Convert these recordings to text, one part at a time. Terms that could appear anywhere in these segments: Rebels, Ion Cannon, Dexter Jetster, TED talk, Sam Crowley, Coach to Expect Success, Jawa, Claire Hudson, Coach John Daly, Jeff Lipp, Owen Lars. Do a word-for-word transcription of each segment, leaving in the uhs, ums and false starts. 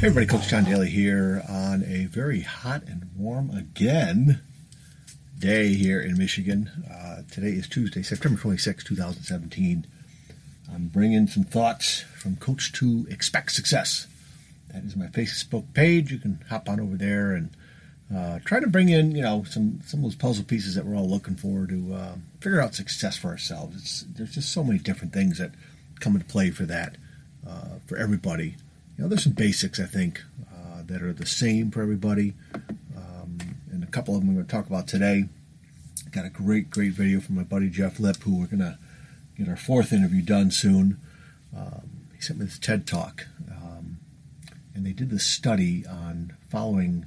Hey everybody, Coach John Daly here on a very hot and warm again day here in Michigan. Uh, today is Tuesday, September twenty-sixth, twenty seventeen. I'm bringing some thoughts from Coach to Expect Success. That is my Facebook page. You can hop on over there and uh, try to bring in, you know, some, some of those puzzle pieces that we're all looking for to uh, figure out success for ourselves. It's, there's just so many different things that come into play for that, uh, for everybody. You know, there's some basics, I think, uh, that are the same for everybody, um, and a couple of them I'm going to talk about today. Got a great, great video from my buddy Jeff Lipp, who we're going to get our fourth interview done soon. Um, he sent me this TED talk, um, and they did this study on following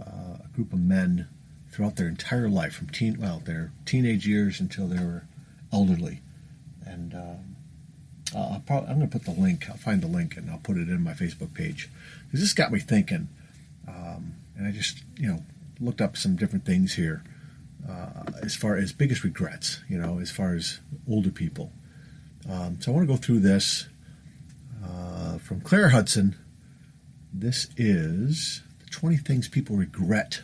uh, a group of men throughout their entire life, from teen, well, their teenage years until they were elderly, and um, Uh, I'll probably, I'm going to put the link, I'll find the link and I'll put it in my Facebook page. Because this got me thinking, um, and I just, you know, looked up some different things here uh, as far as biggest regrets, you know, as far as older people. Um, so I want to go through this uh, from Claire Hudson. This is the twenty things people regret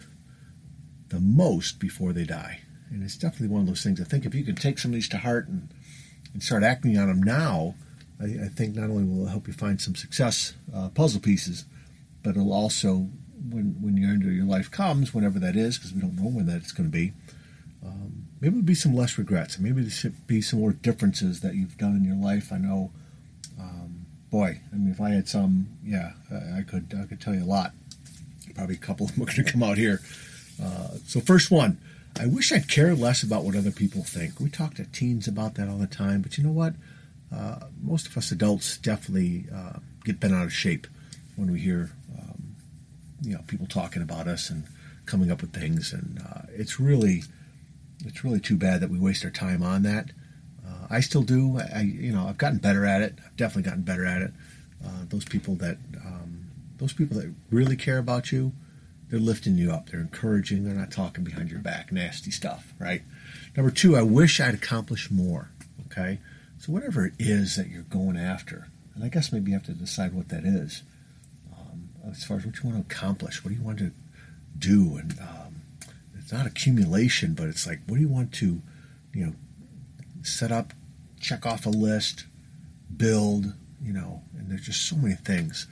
the most before they die. And it's definitely one of those things. I think if you can take some of these to heart and and start acting on them now, I, I think not only will it help you find some success uh, puzzle pieces, but it'll also, when when your end of your life comes, whenever that is, because we don't know when that's going to be, um, maybe there'll be some less regrets. Maybe there should be some more differences that you've done in your life. I know, um, boy, I mean, if I had some, yeah, I, I could I could tell you a lot. Probably a couple of them are going to come out here. Uh, so first one. I wish I'd care less about what other people think. We talk to teens about that all the time, but you know what? Uh, most of us adults definitely uh, get bent out of shape when we hear um, you know, people talking about us and coming up with things, and uh, it's really it's really too bad that we waste our time on that. Uh, I still do. I, I you know I've gotten better at it. I've definitely gotten better at it. Uh, those people that um, those people that really care about you, they're lifting you up. They're encouraging. They're not talking behind your back. Nasty stuff, right? Number two, I wish I'd accomplished more, okay? So whatever it is that you're going after, and I guess maybe you have to decide what that is um, as far as what you want to accomplish. What do you want to do? And um, it's not accumulation, but it's like, what do you want to, you know, set up, check off a list, build, you know, and there's just so many things.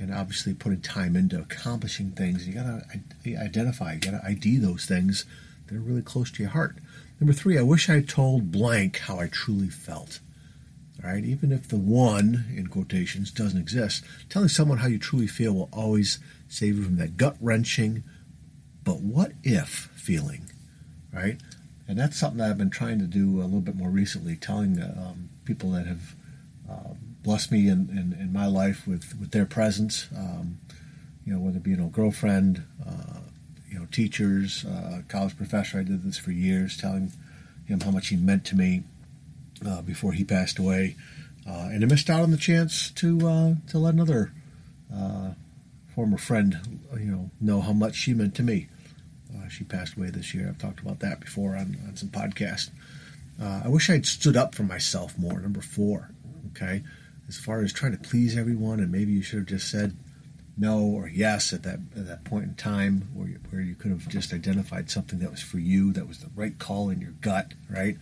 And obviously putting time into accomplishing things. You gotta identify, you gotta I D those things that are really close to your heart. Number three, I wish I told blank how I truly felt. All right, even if the one, in quotations, doesn't exist, telling someone how you truly feel will always save you from that gut-wrenching, but what if feeling, right? And that's something that I've been trying to do a little bit more recently, telling um, people that have um, bless me in, in, in my life with, with their presence, um, you know, whether it be an old girlfriend, uh, you know, teachers, uh, college professor. I did this for years, telling him how much he meant to me uh, before he passed away. Uh, and I missed out on the chance to uh, to let another uh, former friend, you know, know how much she meant to me. Uh, she passed away this year. I've talked about that before on, on some podcasts. Uh, I wish I'd stood up for myself more, number four, okay? As far as trying to please everyone, and maybe you should have just said no or yes at that at that point in time where you, where you could have just identified something that was for you, that was the right call in your gut, right?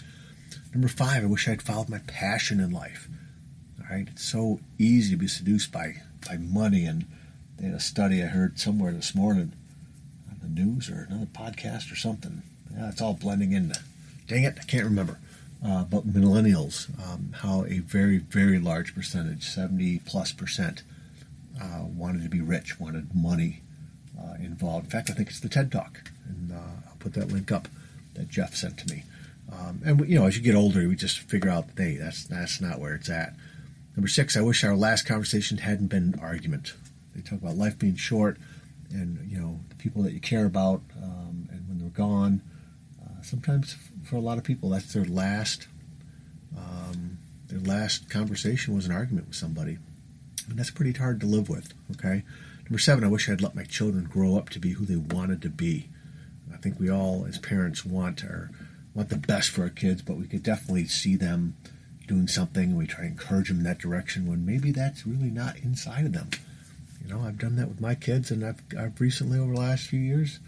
Number five, I wish I'd followed my passion in life, all right? It's so easy to be seduced by, by money, and they had a study I heard somewhere this morning on the news or another podcast or something. Yeah, it's all blending in. Dang it, I can't remember. Uh, but millennials, um, how a very, very large percentage, seventy plus percent, uh, wanted to be rich, wanted money uh, involved. In fact, I think it's the TED talk, and uh, I'll put that link up that Jeff sent to me. Um, and, you know, as you get older, we just figure out, hey, that's, that's not where it's at. Number six, I wish our last conversation hadn't been an argument. They talk about life being short and, you know, the people that you care about um, and when they're gone. Sometimes for a lot of people, that's their last um, their last conversation was an argument with somebody. And that's pretty hard to live with, okay? Number seven, I wish I'd let my children grow up to be who they wanted to be. I think we all, as parents, want our, want the best for our kids, but we could definitely see them doing something, and we try to encourage them in that direction when maybe that's really not inside of them. You You know, I've done that with my kids, and I've, I've recently, over the last few years,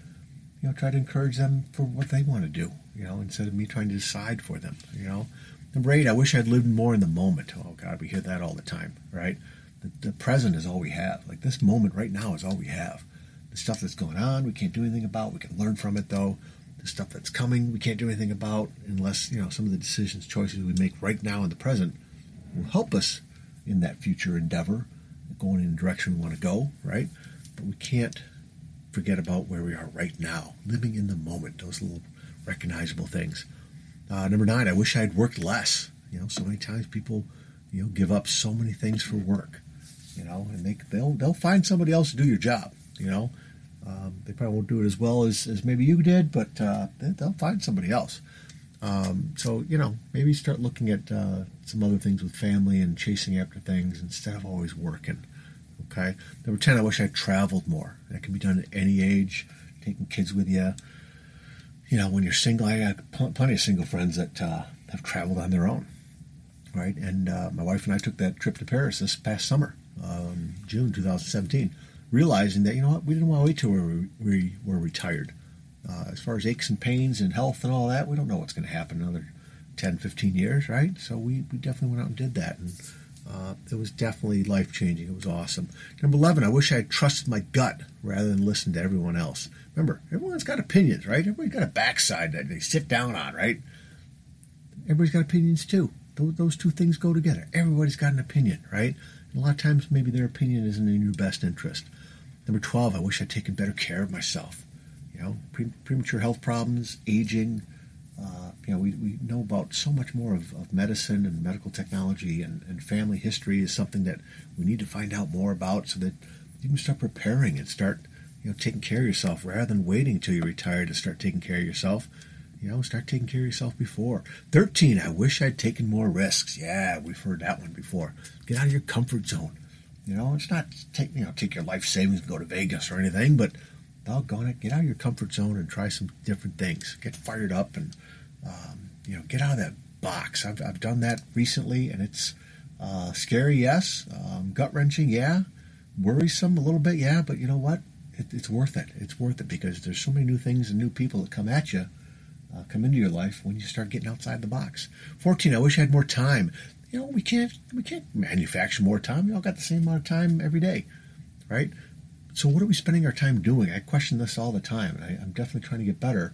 you know, tried to encourage them for what they want to do, you know, instead of me trying to decide for them, you know. Number eight, I wish I'd lived more in the moment. Oh, God, we hear that all the time, right? The, the present is all we have. Like, this moment right now is all we have. The stuff that's going on, we can't do anything about. We can learn from it, though. The stuff that's coming, we can't do anything about, unless, you know, some of the decisions, choices we make right now in the present will help us in that future endeavor, going in the direction we want to go, right? But we can't forget about where we are right now, living in the moment, those little recognizable things. Uh, number nine, I wish I had worked less. You know, so many times people, you know, give up so many things for work, you know, and they, they'll they'll find somebody else to do your job, you know. Um, they probably won't do it as well as, as maybe you did, but uh, they'll find somebody else. Um, so, you know, maybe start looking at uh, some other things with family and chasing after things instead of always working. Okay. Number ten, I wish I traveled more. That can be done at any age, taking kids with you. You know, when you're single, I got pl- plenty of single friends that uh, have traveled on their own, right? And uh, my wife and I took that trip to Paris this past summer, um, June twenty seventeen, realizing that, you know what, we didn't want to wait till we, we were retired. Uh, as far as aches and pains and health and all that, we don't know what's going to happen in another ten, fifteen years, right? So we, we definitely went out and did that, and Uh, it was definitely life-changing. It was awesome. Number eleven, I wish I had trusted my gut rather than listened to everyone else. Remember, everyone's got opinions, right? Everybody's got a backside that they sit down on, right? Everybody's got opinions, too. Those, those two things go together. Everybody's got an opinion, right? And a lot of times, maybe their opinion isn't in your best interest. Number twelve, I wish I'd taken better care of myself. You know, pre- premature health problems, aging. Uh, you know, we, we know about so much more of, of medicine and medical technology, and, and family history is something that we need to find out more about so that you can start preparing and start, you know, taking care of yourself rather than waiting until you're retired to start taking care of yourself. You know, start taking care of yourself before. thirteen, I wish I'd taken more risks. Yeah, we've heard that one before. Get out of your comfort zone. You know, it's not take, you know, take your life savings and go to Vegas or anything, but doggone it, get out of your comfort zone and try some different things. Get fired up and, um, you know, get out of that box. I've, I've done that recently, and it's uh, scary, yes. Um, gut-wrenching, yeah. Worrisome a little bit, yeah. But you know what? It, it's worth it. It's worth it because there's so many new things and new people that come at you, uh, come into your life when you start getting outside the box. fourteen, I wish I had more time. You know, we can't, we can't manufacture more time. We all got the same amount of time every day, right? So what are we spending our time doing? I question this all the time. I, I'm definitely trying to get better.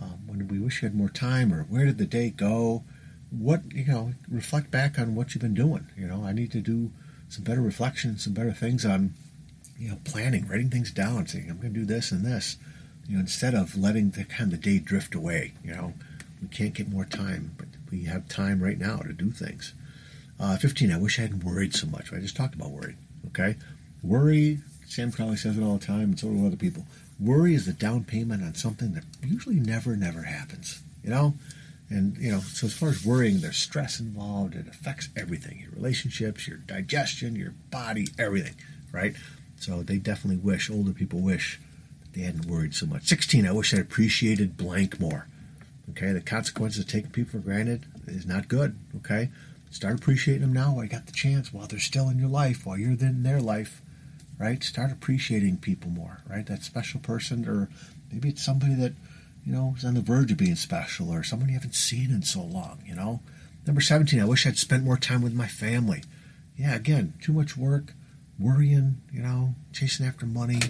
Um, when we wish you had more time, or where did the day go? What, you know, reflect back on what you've been doing. You know, I need to do some better reflection, some better things on, you know, planning, writing things down, saying I'm going to do this and this, you know, instead of letting the kind of the day drift away. You know, we can't get more time, but we have time right now to do things. Uh, fifteen, I wish I hadn't worried so much. I just talked about worry. Okay, worry. Sam Crowley says it all the time, and so do other people. Worry is the down payment on something that usually never, never happens, you know? And, you know, so as far as worrying, there's stress involved. It affects everything, your relationships, your digestion, your body, everything, right? So they definitely wish, older people wish, that they hadn't worried so much. sixteen, I wish I appreciated blank more, okay? The consequences of taking people for granted is not good, okay? Start appreciating them now while you got the chance, while they're still in your life, while you're in their life, right? Start appreciating people more, right? That special person, or maybe it's somebody that, you know, is on the verge of being special, or someone you haven't seen in so long, you know? Number seventeen, I wish I'd spent more time with my family. Yeah, again, too much work, worrying, you know, chasing after money.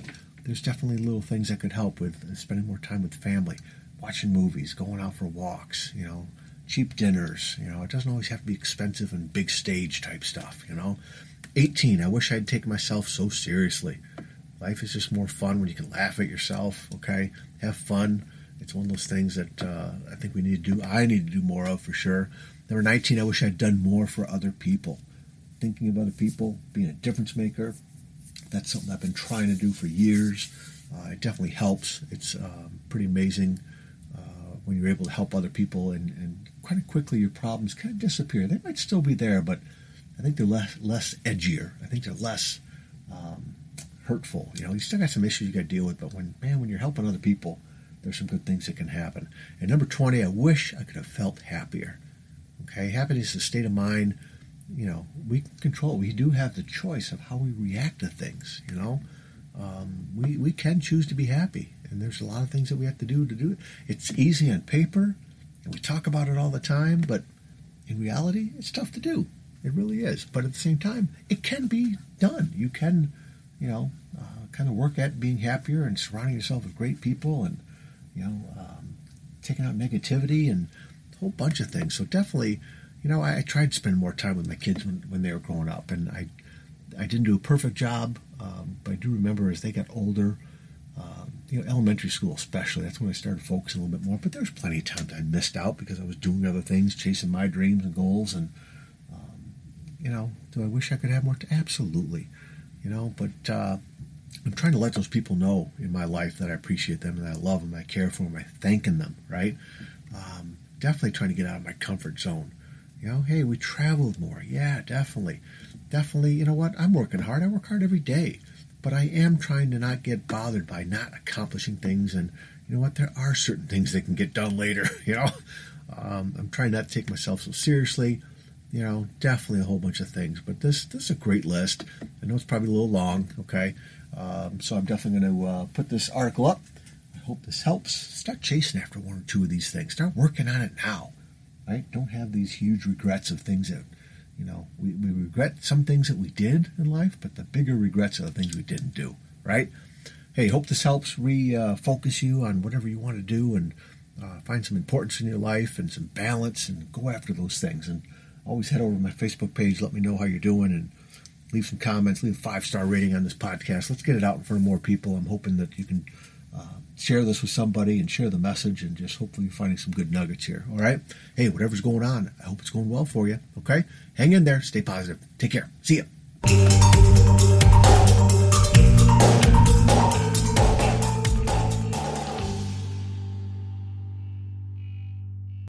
There's definitely little things that could help with spending more time with family, watching movies, going out for walks, you know, cheap dinners, you know, it doesn't always have to be expensive and big stage type stuff, you know? eighteen, I wish I'd taken myself so seriously. Life is just more fun when you can laugh at yourself, okay? Have fun. It's one of those things that uh, I think we need to do, I need to do more of for sure. Number nineteen, I wish I'd done more for other people. Thinking of other people, being a difference maker, that's something I've been trying to do for years. Uh, it definitely helps. It's um, pretty amazing uh, when you're able to help other people, and, and quite quickly your problems kind of disappear. They might still be there, but I think they're less, less edgier. I think they're less um, hurtful. You know, you still got some issues you got to deal with, but when, man, when you're helping other people, there's some good things that can happen. And number twenty, I wish I could have felt happier. Okay, happiness is a state of mind you know, we can control it. We do have the choice of how we react to things, you know. Um, we, we can choose to be happy, and there's a lot of things that we have to do to do it. It's easy on paper, and we talk about it all the time, but in reality, it's tough to do. It really is. But at the same time, it can be done. You can, you know, uh, kind of work at being happier and surrounding yourself with great people and, you know, um, taking out negativity and a whole bunch of things. So definitely, you know, I, I tried to spend more time with my kids when, when they were growing up, and I I didn't do a perfect job, um, but I do remember as they got older, um, you know, elementary school especially, that's when I started focusing a little bit more. But there was plenty of times I missed out because I was doing other things, chasing my dreams and goals, and um, you know, do I wish I could have more? T- Absolutely, you know, but uh, I'm trying to let those people know in my life that I appreciate them and I love them, I care for them, I'm thanking them, right? Um, definitely trying to get out of my comfort zone. You know, hey, we traveled more. Yeah, definitely. Definitely, you know what? I'm working hard. I work hard every day. But I am trying to not get bothered by not accomplishing things. And you know what? There are certain things that can get done later, you know? Um, I'm trying not to take myself so seriously. You know, definitely a whole bunch of things. But this, this is a great list. I know it's probably a little long, okay? Um, so I'm definitely going to uh, put this article up. I hope this helps. Start chasing after one or two of these things. Start working on it now. Right? Don't have these huge regrets of things that, you know, we, we regret some things that we did in life, but the bigger regrets are the things we didn't do, right? Hey, hope this helps refocus uh, you on whatever you want to do and uh, find some importance in your life and some balance and go after those things. And always head over to my Facebook page, let me know how you're doing, and leave some comments, leave a five-star rating on this podcast. Let's get it out in front of more people. I'm hoping that you can Uh, share this with somebody and share the message, and just hopefully you're finding some good nuggets here. All right. Hey, whatever's going on, I hope it's going well for you. Okay. Hang in there. Stay positive. Take care. See ya.